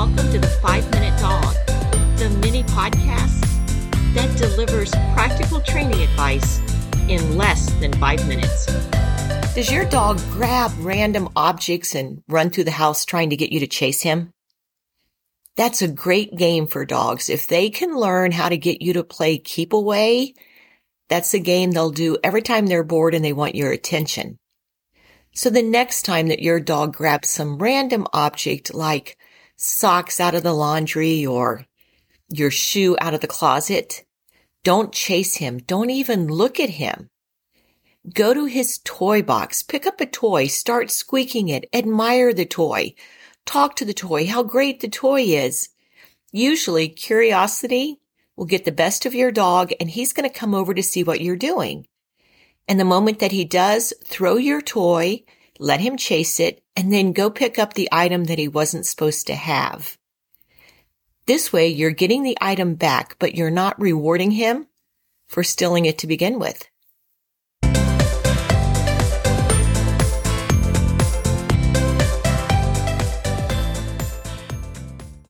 welcome to the 5-Minute Dog, the mini podcast that delivers practical training advice in less than 5 minutes. Does your dog grab random objects and run through the house trying to get you to chase him? That's a great game for dogs. If they can learn how to get you to play keep away, that's a game they'll do every time they're bored and they want your attention. So the next time that your dog grabs some random object like socks out of the laundry or your shoe out of the closet, don't chase him. Don't even look at him. Go to his toy box, pick up a toy, start squeaking it, admire the toy, talk to the toy, how great the toy is. Usually curiosity will get the best of your dog and he's going to come over to see what you're doing. And the moment that he does, throw your toy, let him chase it, and then go pick up the item that he wasn't supposed to have. This way, you're getting the item back, but you're not rewarding him for stealing it to begin with.